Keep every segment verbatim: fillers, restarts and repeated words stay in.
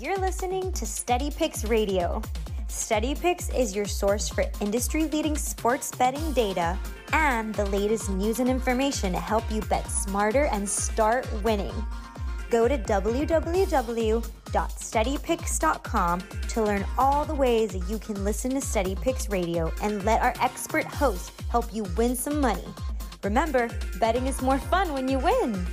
You're listening to Steady Picks Radio. Steady Picks is your source for industry-leading sports betting data and the latest news and information to help you bet smarter and start winning. Go to w w w dot steady picks dot com to learn all the ways that you can listen to Steady Picks Radio and let our expert hosts help you win some money. Remember, betting is more fun when you win.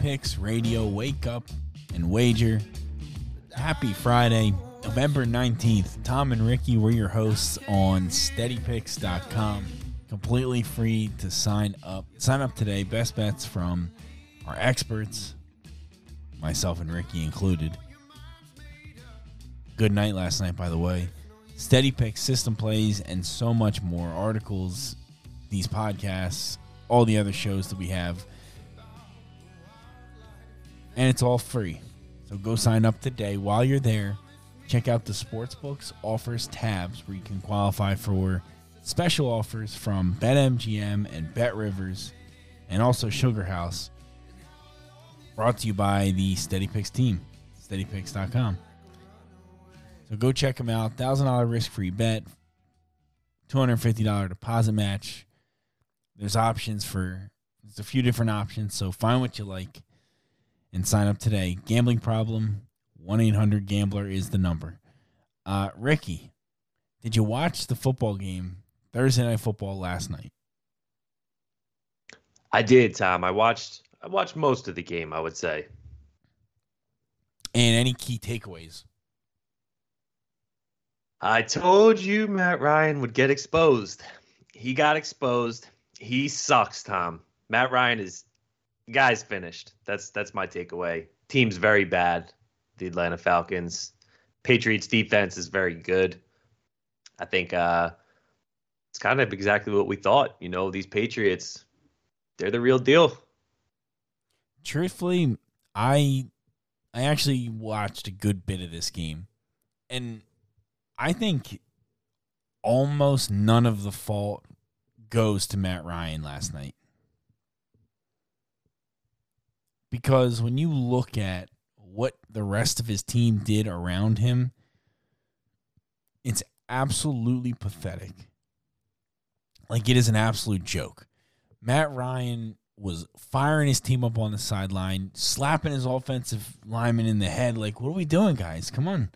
Picks Radio, wake up and wager. Happy Friday, November nineteenth. Tom and Ricky, we're your hosts on steady picks dot com. Completely free to sign up. Sign up today. Best bets from our experts, myself and Ricky included. Good night last night, by the way. Steady Picks, system plays, and so much more. Articles, these podcasts, all the other shows that we have. And it's all free. So go sign up today. While you're there, check out the Sportsbooks Offers tabs where you can qualify for special offers from BetMGM and BetRivers and also Sugarhouse. Brought to you by the Steady Picks team, steady picks dot com. So go check them out. one thousand dollars risk-free bet, two hundred fifty dollars deposit match. There's options for, there's a few different options, so find what you like. And sign up today. Gambling problem, one eight hundred gambler is the number. Uh, Ricky, did you watch the football game, Thursday Night Football, last night? I did, Tom. I watched I watched most of the game, I would say. And any key takeaways? I told you Matt Ryan would get exposed. He got exposed. He sucks, Tom. Matt Ryan is... Guys finished. That's that's my takeaway. Team's very bad. The Atlanta Falcons. Patriots defense is very good. I think uh, it's kind of exactly what we thought. You know, these Patriots, they're the real deal. Truthfully, I I actually watched a good bit of this game. And I think almost none of the fault goes to Matt Ryan last night. Because when you look at what the rest of his team did around him, it's absolutely pathetic. Like, it is an absolute joke. Matt Ryan was firing his team up on the sideline, slapping his offensive lineman in the head, like, what are we doing, guys? Come on.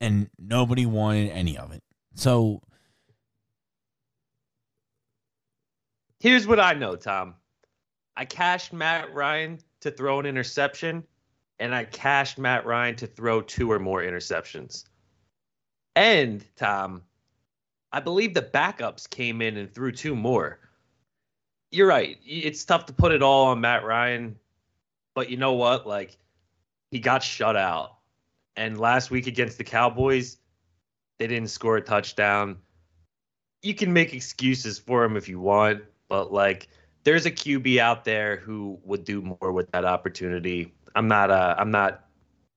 And nobody wanted any of it. So here's what I know, Tom. I cashed Matt Ryan to throw an interception, and I cashed Matt Ryan to throw two or more interceptions. And, Tom, I believe the backups came in and threw two more. You're right. It's tough to put it all on Matt Ryan, but you know what? Like, he got shut out. And last week against the Cowboys, they didn't score a touchdown. You can make excuses for him if you want, but, like, there's a Q B out there who would do more with that opportunity. I'm not. Uh, I'm not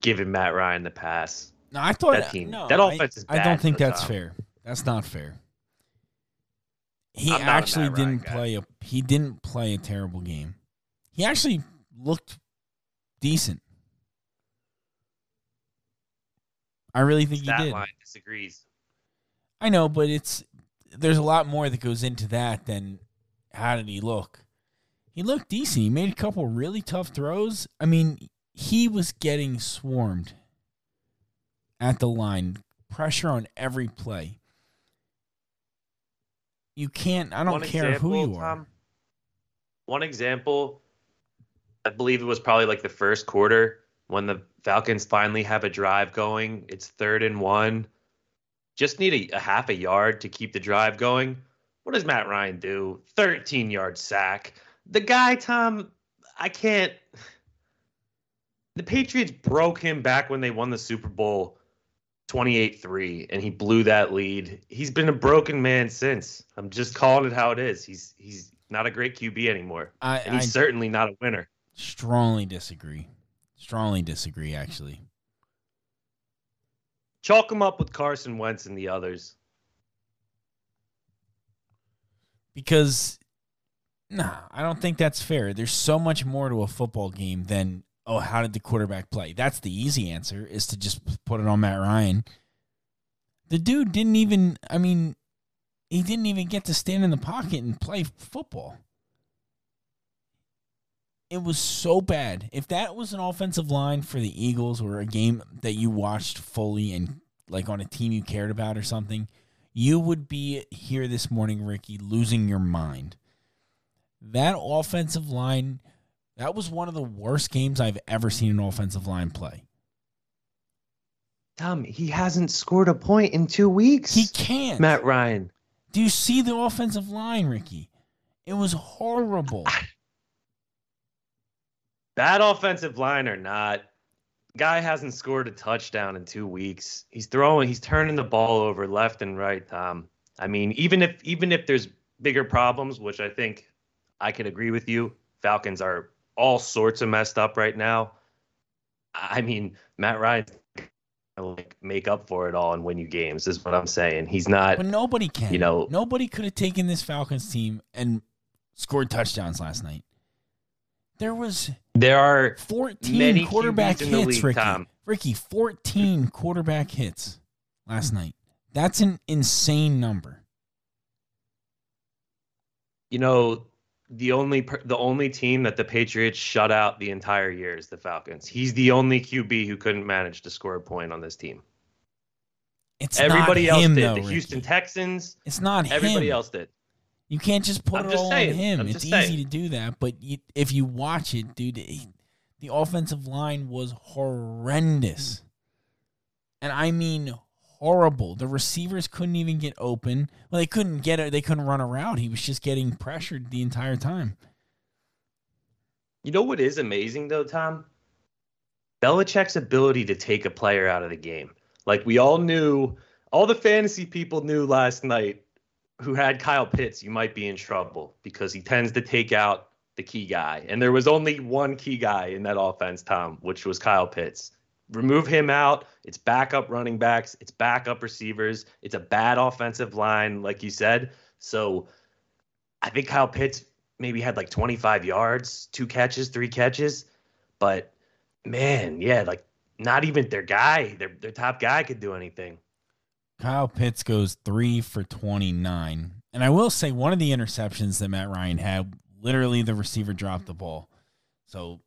giving Matt Ryan the pass. No, I thought that team. No, that offense I, is bad. I don't think that's Tom. fair. That's not fair. He I'm actually didn't Ryan play guy. a. He didn't play a terrible game. He actually looked decent. I really think that he did. That line disagrees. I know, but it's there's a lot more that goes into that than. How did he look? He looked decent. He made a couple really tough throws. I mean, he was getting swarmed at the line. Pressure on every play. You can't, I don't one care example, who you are. Tom, one example, I believe it was probably like the first quarter when the Falcons finally have a drive going. It's third and one. Just need a, a half a yard to keep the drive going. What does Matt Ryan do? thirteen-yard sack. The guy, Tom, I can't. the Patriots broke him back when they won the Super Bowl twenty-eight three, and he blew that lead. He's been a broken man since. I'm just calling it how it is. He's he's not a great Q B anymore, I, and he's I certainly not a winner. Strongly disagree. Strongly disagree, actually. Chalk him up with Carson Wentz and the others. Because, nah, I don't think that's fair. There's so much more to a football game than, oh, how did the quarterback play? That's the easy answer, is to just put it on Matt Ryan. The dude didn't even, I mean, he didn't even get to stand in the pocket and play football. It was so bad. If that was an offensive line for the Eagles or a game that you watched fully and like on a team you cared about or something, you would be here this morning, Ricky, losing your mind. That offensive line, that was one of the worst games I've ever seen an offensive line play. Tom, he hasn't scored a point in two weeks. He can't. Matt Ryan. Do you see the offensive line, Ricky? It was horrible. Bad offensive line or not, guy hasn't scored a touchdown in two weeks. He's throwing, he's turning the ball over left and right, Tom. I mean, even if even if there's bigger problems, which I think I could agree with you, Falcons are all sorts of messed up right now. I mean, Matt Ryan's gonna make up for it all and win you games, is what I'm saying. He's not. But nobody can. You know, nobody could have taken this Falcons team and scored touchdowns last night. There was there are fourteen quarterback hits, league, Ricky. Tom. Ricky, fourteen quarterback hits last night. That's an insane number. You know, the only the only team that the Patriots shut out the entire year is the Falcons. He's the only Q B who couldn't manage to score a point on this team. It's everybody not him, else did. Though, the Ricky. Houston Texans. It's not everybody him. Everybody else did. You can't just put I'm it just all saying, on him. I'm it's easy saying. to do that, but you, if you watch it, dude, it, the offensive line was horrendous. And I mean horrible. The receivers couldn't even get open. Well, they couldn't get it. They couldn't run around. He was just getting pressured the entire time. You know what is amazing, though, Tom? Belichick's ability to take a player out of the game. Like we all knew, all the fantasy people knew last night, who had Kyle Pitts, you might be in trouble because he tends to take out the key guy. And there was only one key guy in that offense, Tom, which was Kyle Pitts. Remove him out. It's backup running backs. It's backup receivers. It's a bad offensive line, like you said. So I think Kyle Pitts maybe had like twenty-five yards, two catches, three catches. But, man, yeah, like not even their guy, their their top guy could do anything. Kyle Pitts goes three for twenty-nine. And I will say one of the interceptions that Matt Ryan had, literally the receiver dropped the ball. So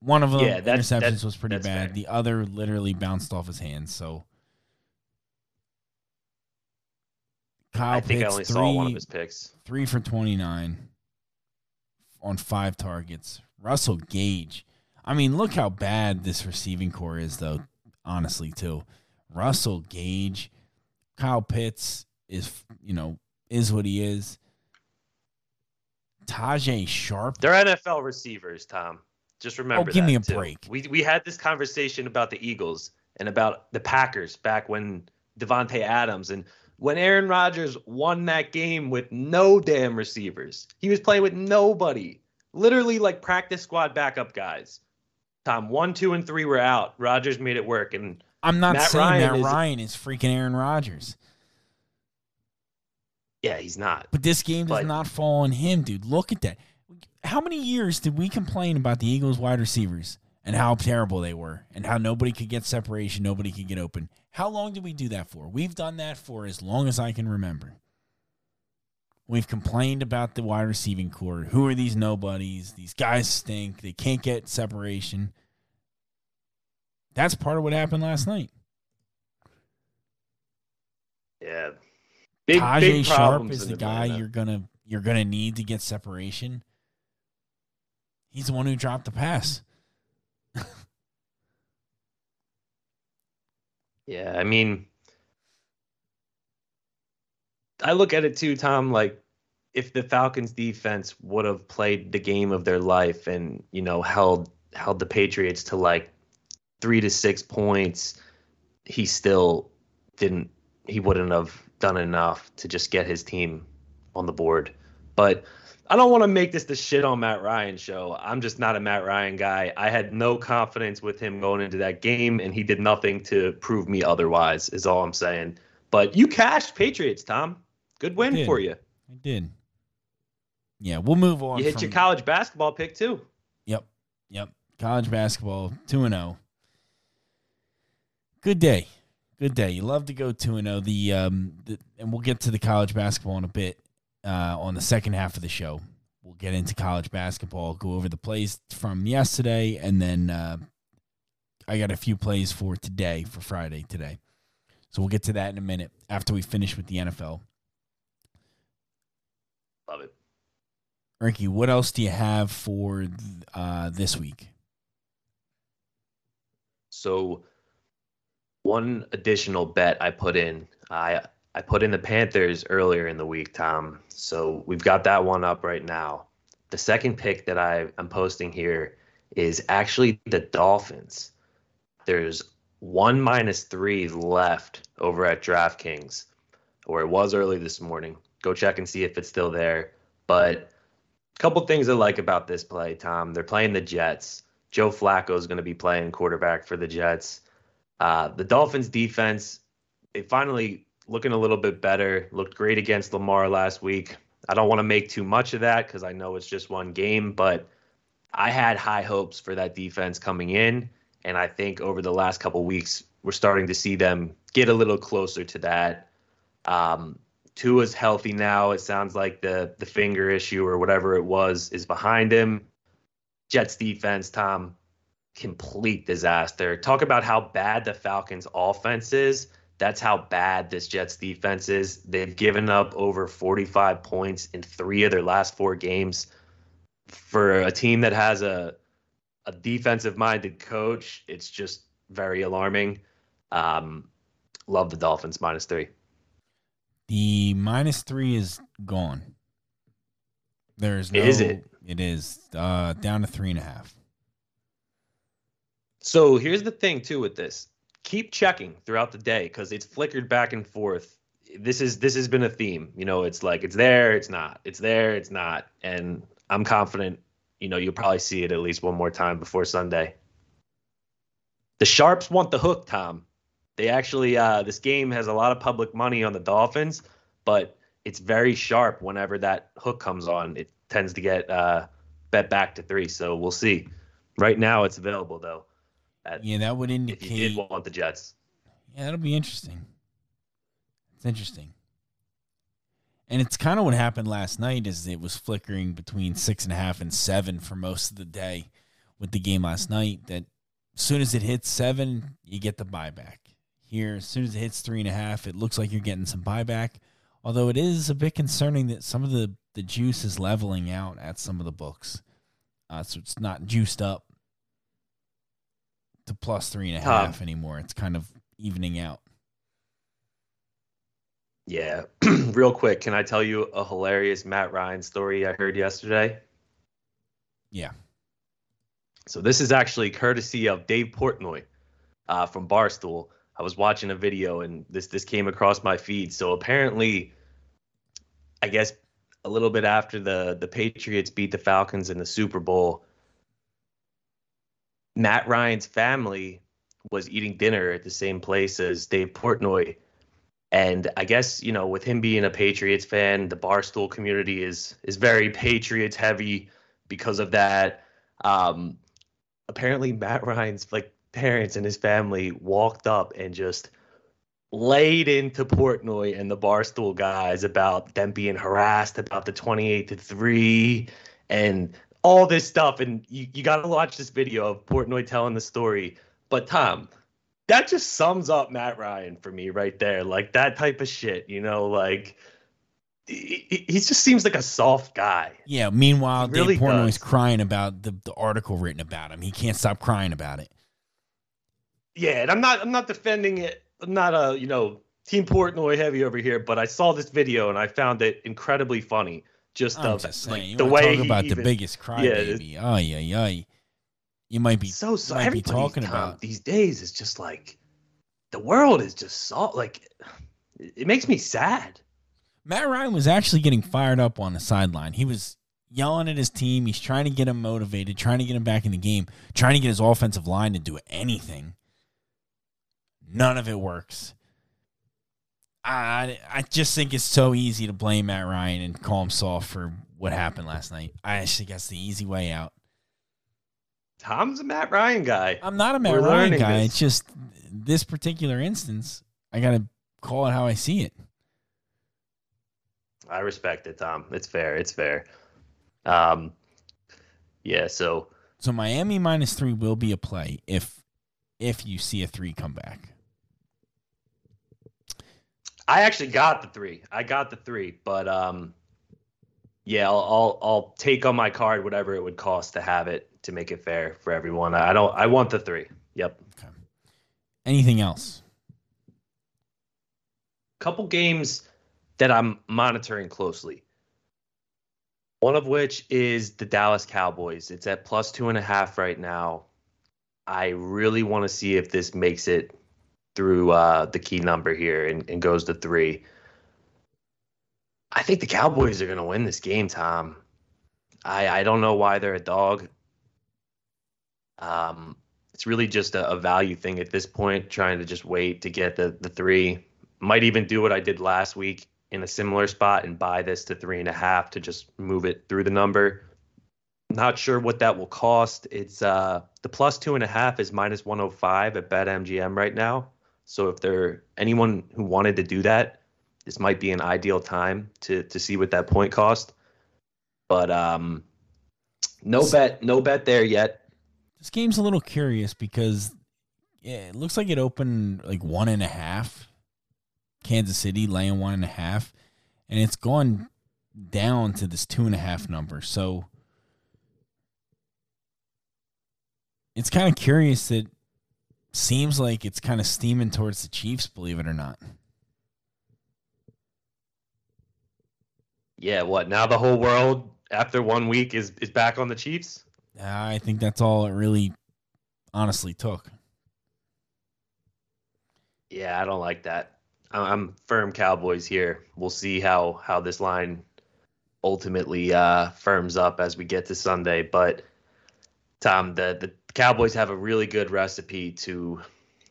one of them yeah, that's, interceptions that's, was pretty bad. Fair. The other literally bounced off his hands. So Kyle I Pitts, think I only three, saw one of his picks. Three for twenty-nine on five targets. Russell Gage. I mean, look how bad this receiving core is, though, honestly, too. Russell Gage, Kyle Pitts is, you know, is what he is. Tajay Sharp. They're N F L receivers, Tom. Just remember that. Oh, give that me a too. break. We we had this conversation about the Eagles and about the Packers back when Devontae Adams and when Aaron Rodgers won that game with no damn receivers. He was playing with nobody. Literally like practice squad backup guys. Tom, one, two, and three were out. Rodgers made it work, and I'm not Matt saying Ryan Matt is, Ryan is freaking Aaron Rodgers. Yeah, he's not. But this game does but, not fall on him, dude. Look at that. How many years did we complain about the Eagles wide receivers and how terrible they were and how nobody could get separation, nobody could get open? How long did we do that for? We've done that for as long as I can remember. We've complained about the wide receiving corps. Who are these nobodies? These guys stink. They can't get separation. That's part of what happened last night. Yeah, big, big Sharp is the guy you're gonna you're gonna need to get separation. He's the one who dropped the pass. Yeah, I mean, I look at it too, Tom. Like, if the Falcons' defense would have played the game of their life and you know held held the Patriots to like three to six points, he still didn't, he wouldn't have done enough to just get his team on the board. But I don't want to make this the shit on Matt Ryan show. I'm just not a Matt Ryan guy. I had no confidence with him going into that game, and he did nothing to prove me otherwise, is all I'm saying. But you cashed Patriots, Tom. Good win for you. I did. Yeah, we'll move on. You hit from... your college basketball pick, too. Yep, yep. College basketball, two and oh. Good day. Good day. You love to go two and oh. The, um, the, and we'll get to the college basketball in a bit. Uh, on the second half of the show, we'll get into college basketball, go over the plays from yesterday, and then uh, I got a few plays for today, for Friday today. So we'll get to that in a minute after we finish with the N F L. Love it. Ricky, what else do you have for uh, this week? So one additional bet I put in, I I put in the Panthers earlier in the week, Tom. So we've got that one up right now. The second pick that I am posting here is actually the Dolphins. There's one minus three left over at DraftKings, or it was early this morning. Go check and see if it's still there. But a couple things I like about this play, Tom. They're playing the Jets. Joe Flacco is going to be playing quarterback for the Jets. Uh, the Dolphins defense, they finally... looking a little bit better, looked great against Lamar last week. I don't want to make too much of that because I know it's just one game, but I had high hopes for that defense coming in, and I think over the last couple weeks, we're starting to see them get a little closer to that. Um, Tua's healthy now. It sounds like the, the finger issue or whatever it was is behind him. Jets defense, Tom, complete disaster. Talk about how bad the Falcons' offense is. That's how bad this Jets defense is. They've given up over forty-five points in three of their last four games. For a team that has a a defensive-minded coach, it's just very alarming. Um, love the Dolphins, minus three. The minus three is gone. There's no, is it? It is uh, down to three and a half. So here's the thing, too, with this. Keep checking throughout the day because it's flickered back and forth. This is this has been a theme. You know, it's like it's there, it's not. It's there, it's not. And I'm confident, you know, you'll probably see it at least one more time before Sunday. The Sharps want the hook, Tom. They actually, uh, this game has a lot of public money on the Dolphins, but it's very sharp whenever that hook comes on. It tends to get uh, bet back to three, so we'll see. Right now it's available, though. At, yeah, that would indicate. If you did want the Jets. Yeah, that'll be interesting. It's interesting. And it's kind of what happened last night is it was flickering between six and a half and seven for most of the day with the game last night. That as soon as it hits seven, you get the buyback. Here, as soon as it hits three and a half, it looks like you're getting some buyback. Although it is a bit concerning that some of the, the juice is leveling out at some of the books. Uh, so it's not juiced up to plus three and a half huh. anymore. It's kind of evening out. Yeah. Real quick, can I tell you a hilarious Matt Ryan story I heard yesterday? Yeah. So this is actually courtesy of Dave Portnoy uh, from Barstool. I was watching a video and this, this came across my feed. So apparently, I guess a little bit after the, the Patriots beat the Falcons in the Super Bowl, Matt Ryan's family was eating dinner at the same place as Dave Portnoy. And I guess, you know, with him being a Patriots fan, the Barstool community is is very Patriots heavy because of that. Um, apparently Matt Ryan's like parents and his family walked up and just laid into Portnoy and the Barstool guys about them being harassed about the twenty-eight to three and all this stuff, and you, you got to watch this video of Portnoy telling the story. But, Tom, that just sums up Matt Ryan for me right there. Like, that type of shit, you know, like, he, he just seems like a soft guy. Yeah, meanwhile, Dave really Portnoy's does. crying about the, the article written about him. He can't stop crying about it. Yeah, and I'm not, I'm not defending it. I'm not, a, you know, Team Portnoy heavy over here, but I saw this video, and I found it incredibly funny. Just, of, just saying, like, the way talk about he even, the biggest crybaby. Yeah, oh yeah, yeah. you might be so so. Everybody's talking Tom, about these days is just like the world is just so like it makes me sad. Matt Ryan was actually getting fired up on the sideline. He was yelling at his team. He's trying to get him motivated, trying to get him back in the game, trying to get his offensive line to do anything. None of it works. I I just think it's so easy to blame Matt Ryan and call him soft for what happened last night. I actually guess the easy way out. Tom's a Matt Ryan guy. I'm not a Matt We're Ryan guy. This. It's just this particular instance, I got to call it how I see it. I respect it, Tom. It's fair. It's fair. Um, yeah, so. So Miami minus three will be a play if if you see a three come back. I actually got the three. I got the three, but um, yeah, I'll, I'll I'll take on my card whatever it would cost to have it to make it fair for everyone. I don't. I want the three. Yep. Okay. Anything else? Couple games that I'm monitoring closely. One of which is the Dallas Cowboys. It's at plus two and a half right now. I really want to see if this makes it through uh, the key number here and, and goes to three. I think the Cowboys are going to win this game, Tom. I, I don't know why they're a dog. Um, it's really just a, a value thing at this point, trying to just wait to get the, the three. Might even do what I did last week in a similar spot and buy this to three and a half to just move it through the number. Not sure what that will cost. It's uh, the plus two and a half is minus one oh five at BetMGM right now. So if there anyone who wanted to do that, this might be an ideal time to to see what that point cost. But um, no bet, no bet there yet. This game's a little curious because yeah, it looks like it opened like one and a half. Kansas City laying one and a half, and it's gone down to this two and a half number. So it's kind of curious that seems like it's kind of steaming towards the Chiefs, believe it or not. Yeah, what, now the whole world after one week is, is back on the Chiefs? I think that's all it really honestly took. Yeah, I don't like that. I'm firm Cowboys here. We'll see how, how this line ultimately uh, firms up as we get to Sunday. But, Tom, the, the Cowboys have a really good recipe to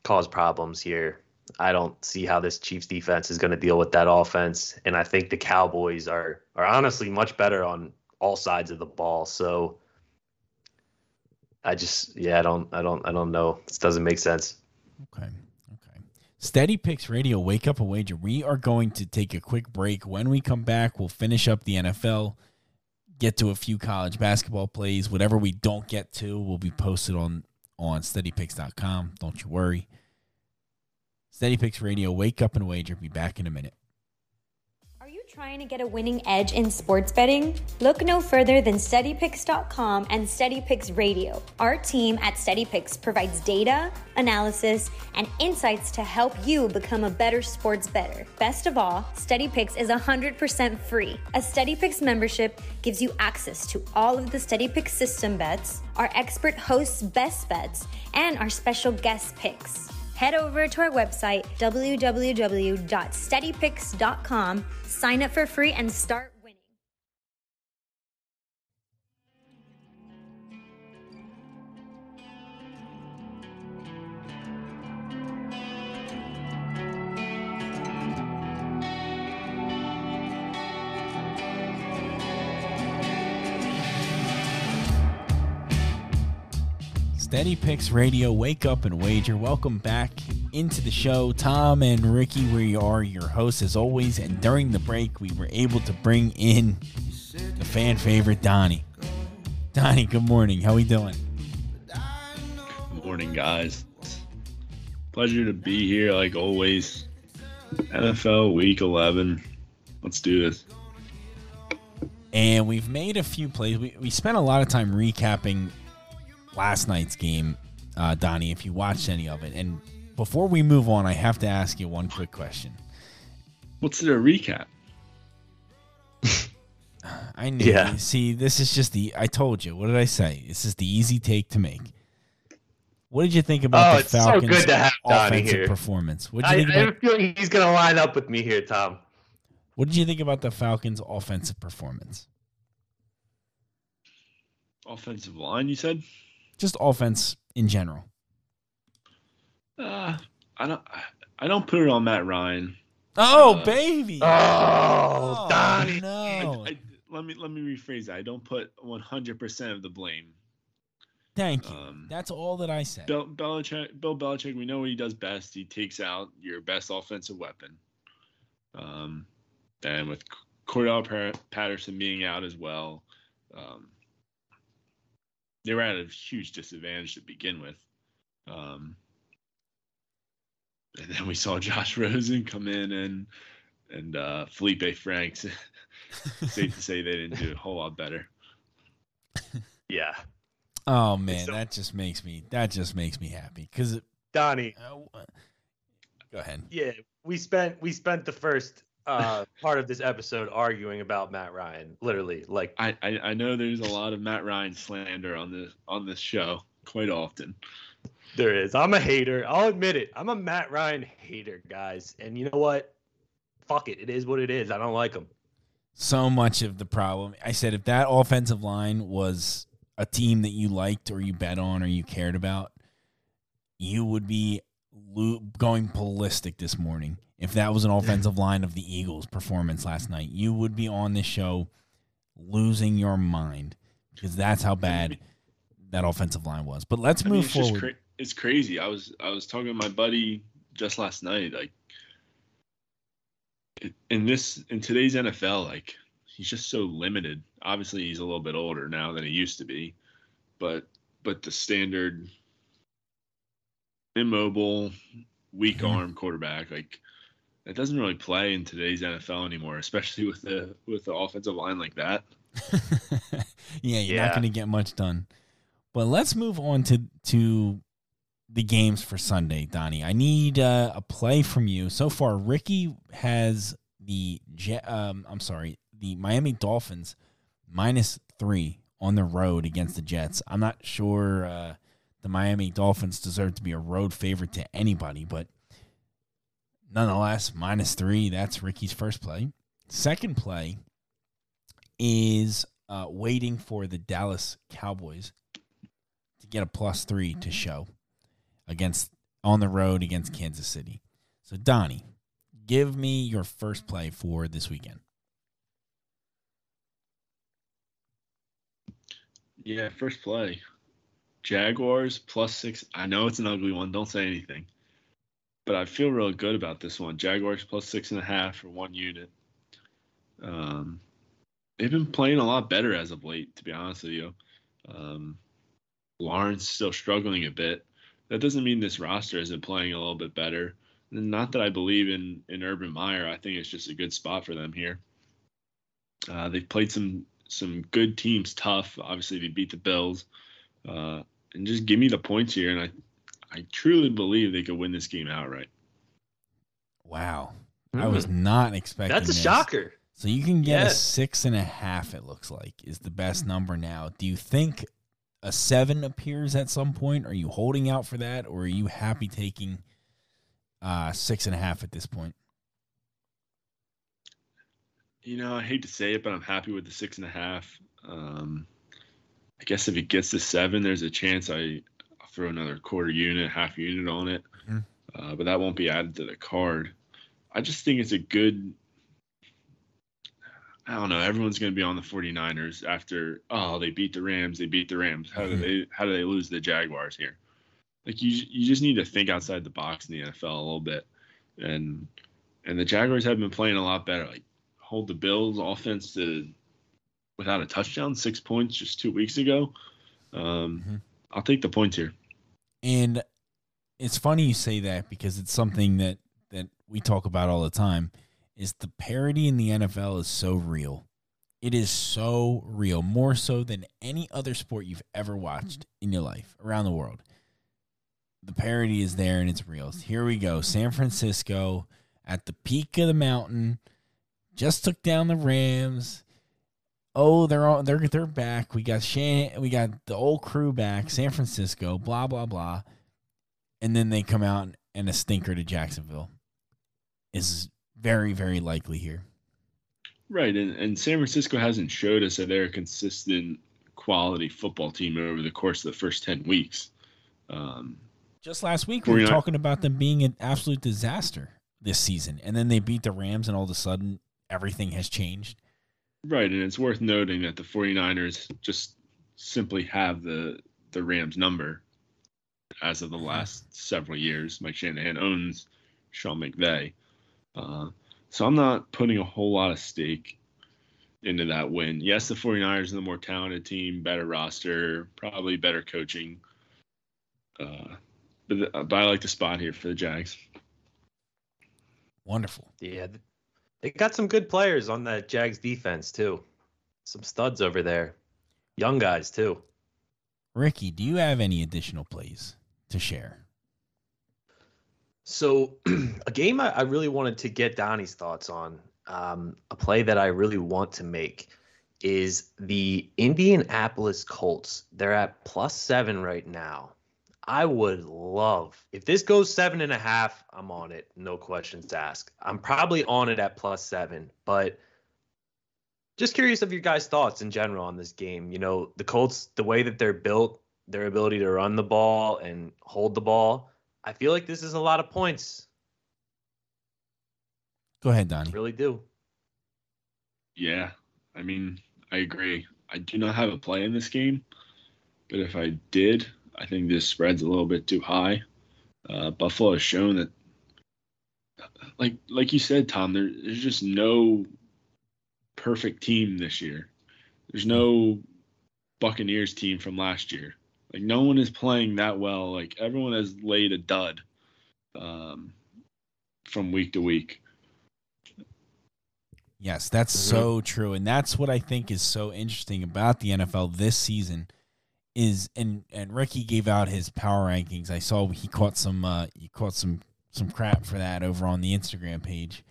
cause problems here. I don't see how this Chiefs defense is going to deal with that offense. And I think the Cowboys are, are honestly much better on all sides of the ball. So I just, yeah, I don't, I don't, I don't know. This doesn't make sense. Okay. Okay. Steady Picks Radio, Wake Up a Wager. We are going to take a quick break. When we come back, we'll finish up the N F L, get to a few college basketball plays. Whatever we don't get to will be posted on, on steady picks dot com. Don't you worry. Steady Picks Radio, Wake Up and Wager. Be back in a minute. Are you trying to get a winning edge in sports betting? Look no further than steady picks dot com and Steady Picks Radio. Our team at Steady Picks provides data, analysis, and insights to help you become a better sports bettor. Best of all, Steady Picks is one hundred percent free. A Steady Picks membership gives you access to all of the Steady Picks system bets, our expert hosts' best bets, and our special guest picks. Head over to our website, w w w dot steady picks dot com. Sign up for free and start winning. Steady Picks Radio, Wake Up and Wager. Welcome back into the show. Tom and Ricky, we are your hosts as always. And during the break, we were able to bring in the fan favorite, Donnie. Donnie, good morning. How we doing? Good morning, guys. Pleasure to be here, like always. N F L Week eleven. Let's do this. And we've made a few plays. We, we spent a lot of time recapping last night's game, uh, Donnie, if you watched any of it. And before we move on, I have to ask you one quick question. What's the recap? I knew. Yeah. See, this is just the, I told you. What did I say? This is the easy take to make. What did you think about oh, the Falcons' so good to have offensive here. performance? What did you I, think about- I have a feeling he's going to line up with me here, Tom. What did you think about the Falcons' offensive performance? Offensive line, you said? Just offense in general. Uh, I don't. I don't put it on Matt Ryan. Oh uh, baby! Oh, oh Donnie! No. I, I, let me let me rephrase that. I don't put one hundred percent of the blame. Thank you. Um, That's all that I said. Bill Belichick. Bill Belichick. We know what he does best. He takes out your best offensive weapon. Um, and with Cordell Patterson being out as well, um, they were at a huge disadvantage to begin with. Um. And then we saw Josh Rosen come in and and uh, Felipe Franks. Safe to say they didn't do a whole lot better. Yeah. Oh man, so, that just makes me that just makes me happy because Donnie. Uh, go ahead. Yeah, we spent we spent the first uh, part of this episode arguing about Matt Ryan. Literally, like I, I I know there's a lot of Matt Ryan slander on this on this show quite often. There is. I'm a hater. I'll admit it. I'm a Matt Ryan hater, guys. And you know what? Fuck it. It is what it is. I don't like him. So much of the problem. I said if that offensive line was a team that you liked or you bet on or you cared about, you would be going ballistic this morning. If that was an offensive line of the Eagles' performance last night, you would be on this show losing your mind because that's how bad that offensive line was. But let's I move mean, it's forward. Just cra- it's crazy. I was I was talking to my buddy just last night. Like in this in today's N F L, like he's just so limited. Obviously, he's a little bit older now than he used to be, but but the standard immobile, weak mm-hmm. arm quarterback, like that doesn't really play in today's N F L anymore, especially with the with the offensive line like that. yeah, you're yeah. not going to get much done. But let's move on to, to the games for Sunday, Donnie. I need uh, a play from you. So far, Ricky has the um, I'm sorry, the Miami Dolphins minus three on the road against the Jets. I'm not sure uh, the Miami Dolphins deserve to be a road favorite to anybody, but nonetheless, minus three. That's Ricky's first play. Second play is uh, waiting for the Dallas Cowboys. Get a plus three to show against on the road against Kansas City. So, Donnie, give me your first play for this weekend. Yeah, first play. Jaguars plus six. I know it's an ugly one. Don't say anything. But I feel real good about this one. Jaguars plus six and a half for one unit. Um, they've been playing a lot better as of late, to be honest with you. Um, Lawrence still struggling a bit. That doesn't mean this roster isn't playing a little bit better. And not that I believe in, in Urban Meyer. I think it's just a good spot for them here. Uh, they've played some some good teams tough. Obviously, they beat the Bills. Uh, and just give me the points here, and I I truly believe they could win this game outright. Wow. Mm-hmm. I was not expecting That's a this. shocker. So you can get yes. a six and a half, it looks like, is the best number now. Do you think a seven appears at some point? Are you holding out for that, or are you happy taking uh, six and a half at this point? You know, I hate to say it, but I'm happy with the six and a half. Um, I guess if it gets to seven, there's a chance I I'll throw another quarter unit, half unit on it, mm-hmm. uh, but that won't be added to the card. I just think it's a good. I don't know. Everyone's going to be on the 49ers after, oh, they beat the Rams. They beat the Rams. How do they How do they lose the Jaguars here? Like, you you just need to think outside the box in the N F L a little bit. And and the Jaguars have been playing a lot better. Like, hold the Bills offense to without a touchdown, six points just two weeks ago. Um, mm-hmm. I'll take the points here. And it's funny you say that because it's something that, that we talk about all the time. Is the parity in the N F L is so real. It is so real, more so than any other sport you've ever watched in your life around the world. The parity is there and it's real. Here we go. San Francisco at the peak of the mountain just took down the Rams. Oh, they're all, they're they're back. We got Shan, we got the old crew back. San Francisco, blah blah blah. and then they come out and a stinker to Jacksonville is very, very likely here. Right, and, and San Francisco hasn't showed us that they're a consistent quality football team over the course of the first ten weeks. Um, Just last week we were talking about them being an absolute disaster this season, and then they beat the Rams, and all of a sudden everything has changed. Right, and it's worth noting that the 49ers just simply have the, the Rams number as of the last several years. Mike Shanahan owns Sean McVay. Uh, so I'm not putting a whole lot of stake into that win. Yes, the 49ers are the more talented team, better roster, probably better coaching. Uh, but, the, but I like the spot here for the Jags. Wonderful. Yeah, they got some good players on that Jags defense, too. Some studs over there. Young guys, too. Ricky, do you have any additional plays to share? So a game I, I really wanted to get Donnie's thoughts on, um, a play that I really want to make, is the Indianapolis Colts. They're at plus seven right now. I would love, if this goes seven and a half, I'm on it. No questions asked. I'm probably on it at plus seven, but just curious of your guys' thoughts in general on this game. You know, the Colts, the way that they're built, their ability to run the ball and hold the ball, I feel like this is a lot of points. Go ahead, Donnie. I really do. Yeah, I mean, I agree. I do not have a play in this game, but if I did, I think this spread's a little bit too high. Uh, Buffalo has shown that, like like you said, Tom, there, there's just no perfect team this year. There's no Buccaneers team from last year. Like, no one is playing that well. Like, everyone has laid a dud um, from week to week. Yes, that's so true. And that's what I think is so interesting about the N F L this season is, and, and Ricky gave out his power rankings. I saw he caught some, uh, he caught some, some crap for that over on the Instagram page.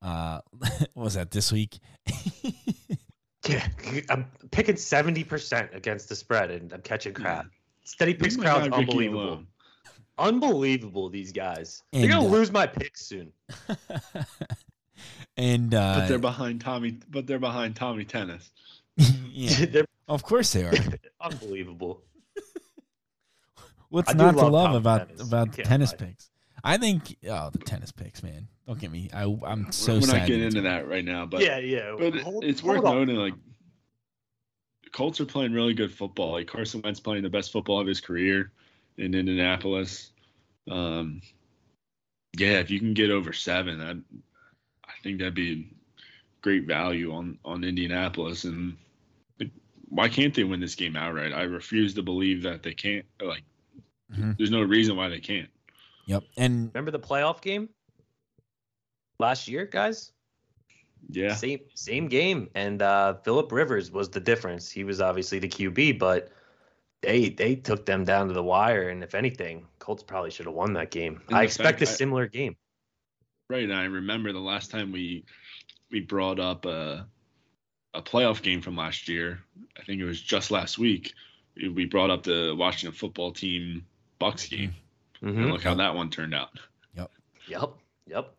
Uh, what was that this week? Yeah, I'm picking seventy percent against the spread, and I'm catching crap. Steady Picks oh crowd's God, unbelievable. Unbelievable, these guys. And they're going to uh, lose my picks soon. and uh, But they're behind Tommy But they're behind Tommy Tennis. Yeah, of course they are. Unbelievable. What's I not to love, love about, tennis. about the tennis lie. picks? I think, oh, the tennis picks, man. Don't get me. I, I'm so We're sad. We're not getting into that right now. But, yeah, yeah. But hold, it's hold worth on. noting, like, the Colts are playing really good football. Like, Carson Wentz playing the best football of his career in Indianapolis. Um, yeah, if you can get over seven, I I think that'd be great value on, on Indianapolis. And it, why can't they win this game outright? I refuse to believe that they can't. Like, mm-hmm. There's no reason why they can't. Yep. And remember the playoff game last year, guys? Yeah. Same same game. And uh, Philip Rivers was the difference. He was obviously the Q B, but they they took them down to the wire. And if anything, Colts probably should have won that game. And I expect fact, a similar I, game. Right. And I remember the last time we we brought up a, a playoff game from last year. I think it was just last week. We brought up the Washington football team Bucs game. Mm-hmm. Mm-hmm. And look how that one turned out. Yep. Yep. Yep.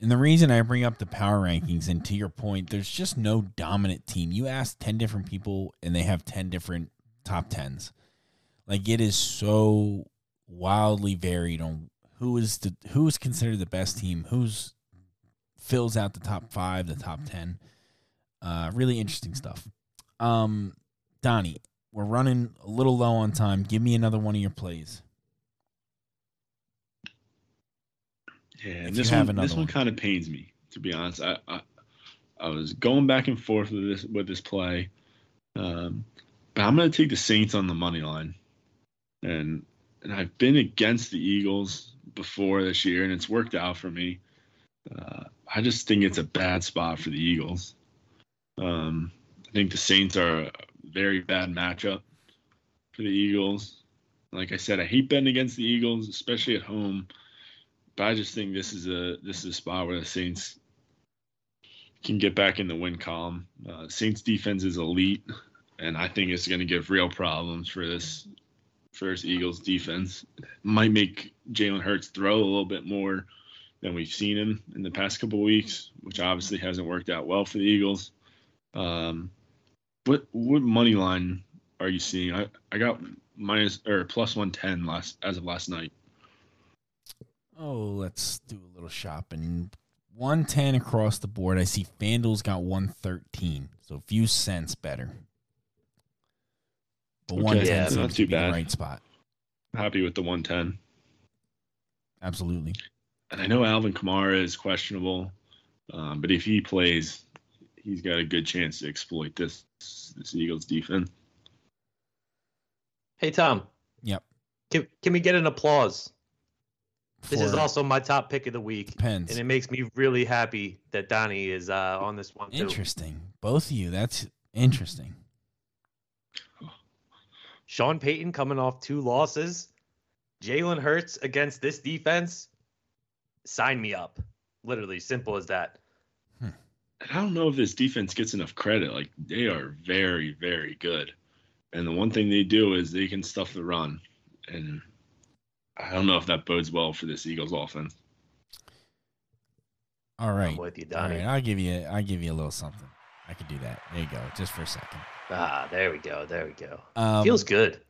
And the reason I bring up the power rankings, and to your point, there's just no dominant team. You ask ten different people, and they have ten different top tens. Like, it is so wildly varied on who is the who is considered the best team, who's fills out the top five, the top ten. Uh, really interesting stuff. Um, Donnie, we're running a little low on time. Give me another one of your plays. Yeah, and this one, this one, one kind of pains me, to be honest. I, I I was going back and forth with this with this play, um, but I'm going to take the Saints on the money line, and and I've been against the Eagles before this year, and it's worked out for me. Uh, I just think it's a bad spot for the Eagles. Um, I think the Saints are a very bad matchup for the Eagles. Like I said, I hate betting against the Eagles, especially at home. But I just think this is a this is a spot where the Saints can get back in the win column. Uh, Saints defense is elite, and I think it's going to give real problems for this first Eagles defense might make Jalen Hurts throw a little bit more than we've seen him in the past couple of weeks, which obviously hasn't worked out well for the Eagles. Um, what what money line are you seeing? I, I got minus or plus one ten last as of last night. Oh, let's do a little shopping. One ten across the board. I see FanDuel's got one thirteen, so a few cents better. But okay, one ten yeah, seems to be bad. The right spot. Happy with the one ten. Absolutely. And I know Alvin Kamara is questionable, um, but if he plays, he's got a good chance to exploit this this Eagles defense. Hey Tom. Yep. Can can we get an applause? This is also my top pick of the week. Depends. And it makes me really happy that Donnie is uh, on this one, too. Interesting. Both of you. That's interesting. Sean Payton coming off two losses. Jalen Hurts against this defense. Sign me up. Literally, simple as that. Hmm. I don't know if this defense gets enough credit. Like, they are very, very good. And the one thing they do is they can stuff the run. And I don't know if that bodes well for this Eagles offense. All right. I'm with you, Donnie. All right, I'll give you I'll give you a little something. I can do that. There you go. Just for a second. Ah, there we go. There we go. Um, Feels good.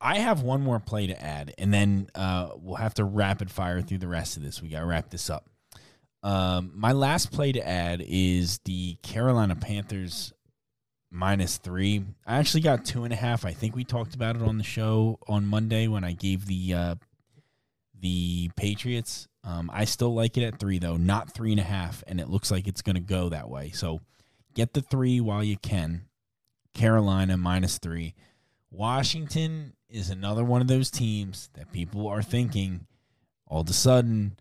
I have one more play to add, and then uh, we'll have to rapid fire through the rest of this. We got to wrap this up. Um, my last play to add is the Carolina Panthers minus three. I actually got two and a half. I think we talked about it on the show on Monday when I gave the uh, – the Patriots. Um, I still like it at three, though, not three and a half, and it looks like it's going to go that way. So get the three while you can. Carolina minus three. Washington is another one of those teams that people are thinking all of a sudden,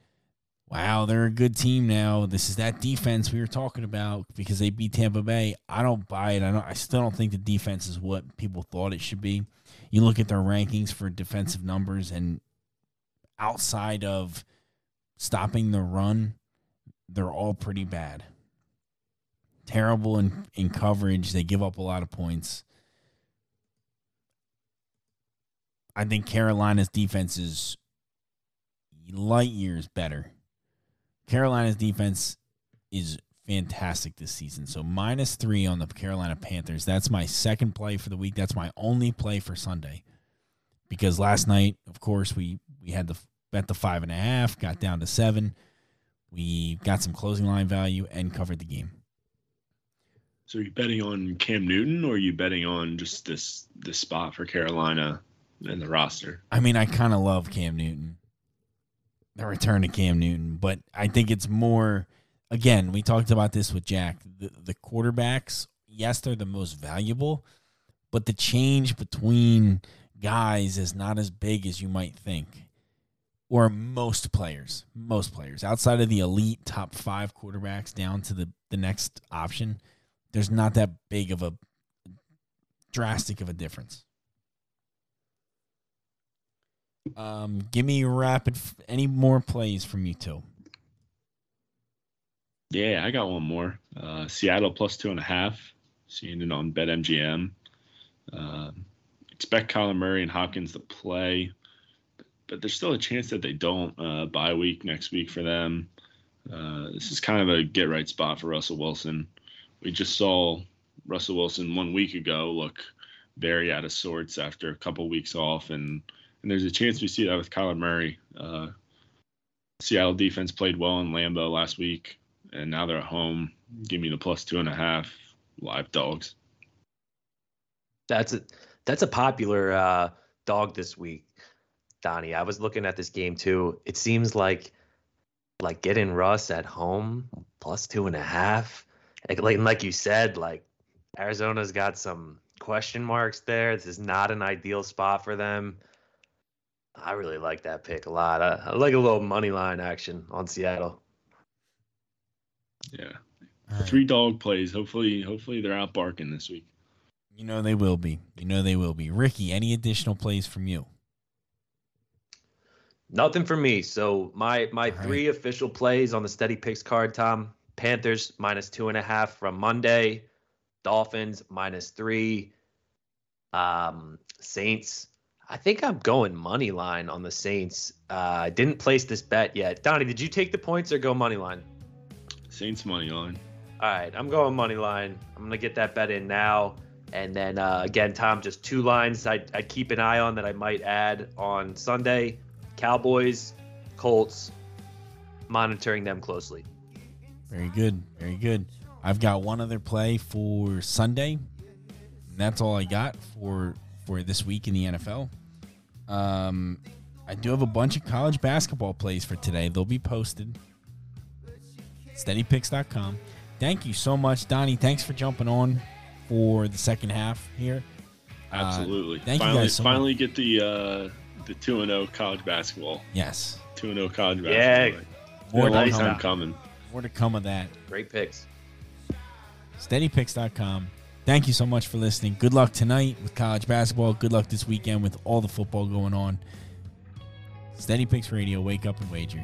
wow, they're a good team now. This is that defense we were talking about because they beat Tampa Bay. I don't buy it. I don't. I still don't think the defense is what people thought it should be. You look at their rankings for defensive numbers, and outside of stopping the run, they're all pretty bad. Terrible in, in coverage. They give up a lot of points. I think Carolina's defense is light years better. Carolina's defense is fantastic this season. So minus three on the Carolina Panthers. That's my second play for the week. That's my only play for Sunday. Because last night, of course, we We had the bet the five and a half, got down to seven. We got some closing line value and covered the game. So are you betting on Cam Newton, or are you betting on just this this spot for Carolina and the roster? I mean, I kind of love Cam Newton, the return to Cam Newton, but I think it's more, again, we talked about this with Jack. The, the quarterbacks, yes, they're the most valuable, but the change between guys is not as big as you might think. Or most players, most players, outside of the elite top five quarterbacks down to the, the next option, there's not that big of a drastic of a difference. Um, give me rapid, any more plays from you two? Yeah, I got one more. Uh, Seattle plus two and a half, seeing it on BetMGM. Uh, expect Kyler Murray and Hopkins to play. But there's still a chance that they don't uh, bye week next week for them. Uh, this is kind of a get-right spot for Russell Wilson. We just saw Russell Wilson one week ago look very out of sorts after a couple weeks off, and, and there's a chance we see that with Kyler Murray. Uh, Seattle defense played well in Lambeau last week, and now they're at home. Give me the plus two and a half live dogs. That's a, that's a popular uh, dog this week. Donnie, I was looking at this game too. It seems like, like getting Russ at home plus two and a half. Like, like, like you said, like Arizona's got some question marks there. This is not an ideal spot for them. I really like that pick a lot. I, I like a little money line action on Seattle. Yeah, right. Three dog plays. Hopefully, hopefully they're out barking this week. You know they will be. You know they will be. Ricky, any additional plays from you? Nothing for me. So my my right. Three official plays on the Steady Picks card, Tom. Panthers minus two and a half from Monday. Dolphins minus three. Um, Saints. I think I'm going money line on the Saints. I uh, didn't place this bet yet. Donnie, did you take the points or go money line? Saints money line. All right, I'm going money line. I'm going to get that bet in now. And then, uh, again, Tom, just two lines I I keep an eye on that I might add on Sunday. Cowboys, Colts, monitoring them closely. Very good, very good. I've got one other play for Sunday. That's all I got for for this week in the N F L. Um, I do have a bunch of college basketball plays for today. They'll be posted. Steady Picks dot com. Thank you so much, Donnie. Thanks for jumping on for the second half here. Absolutely. Uh, thank finally, you guys so finally much. Get the uh, the two and zero college basketball. Yes. Two and zero college basketball. Yeah. More nice time out. Coming. More to come of that. Great picks. Steady Picks dot com. Thank you so much for listening. Good luck tonight with college basketball. Good luck this weekend with all the football going on. Steady Picks Radio, wake up and wager.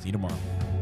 See you tomorrow.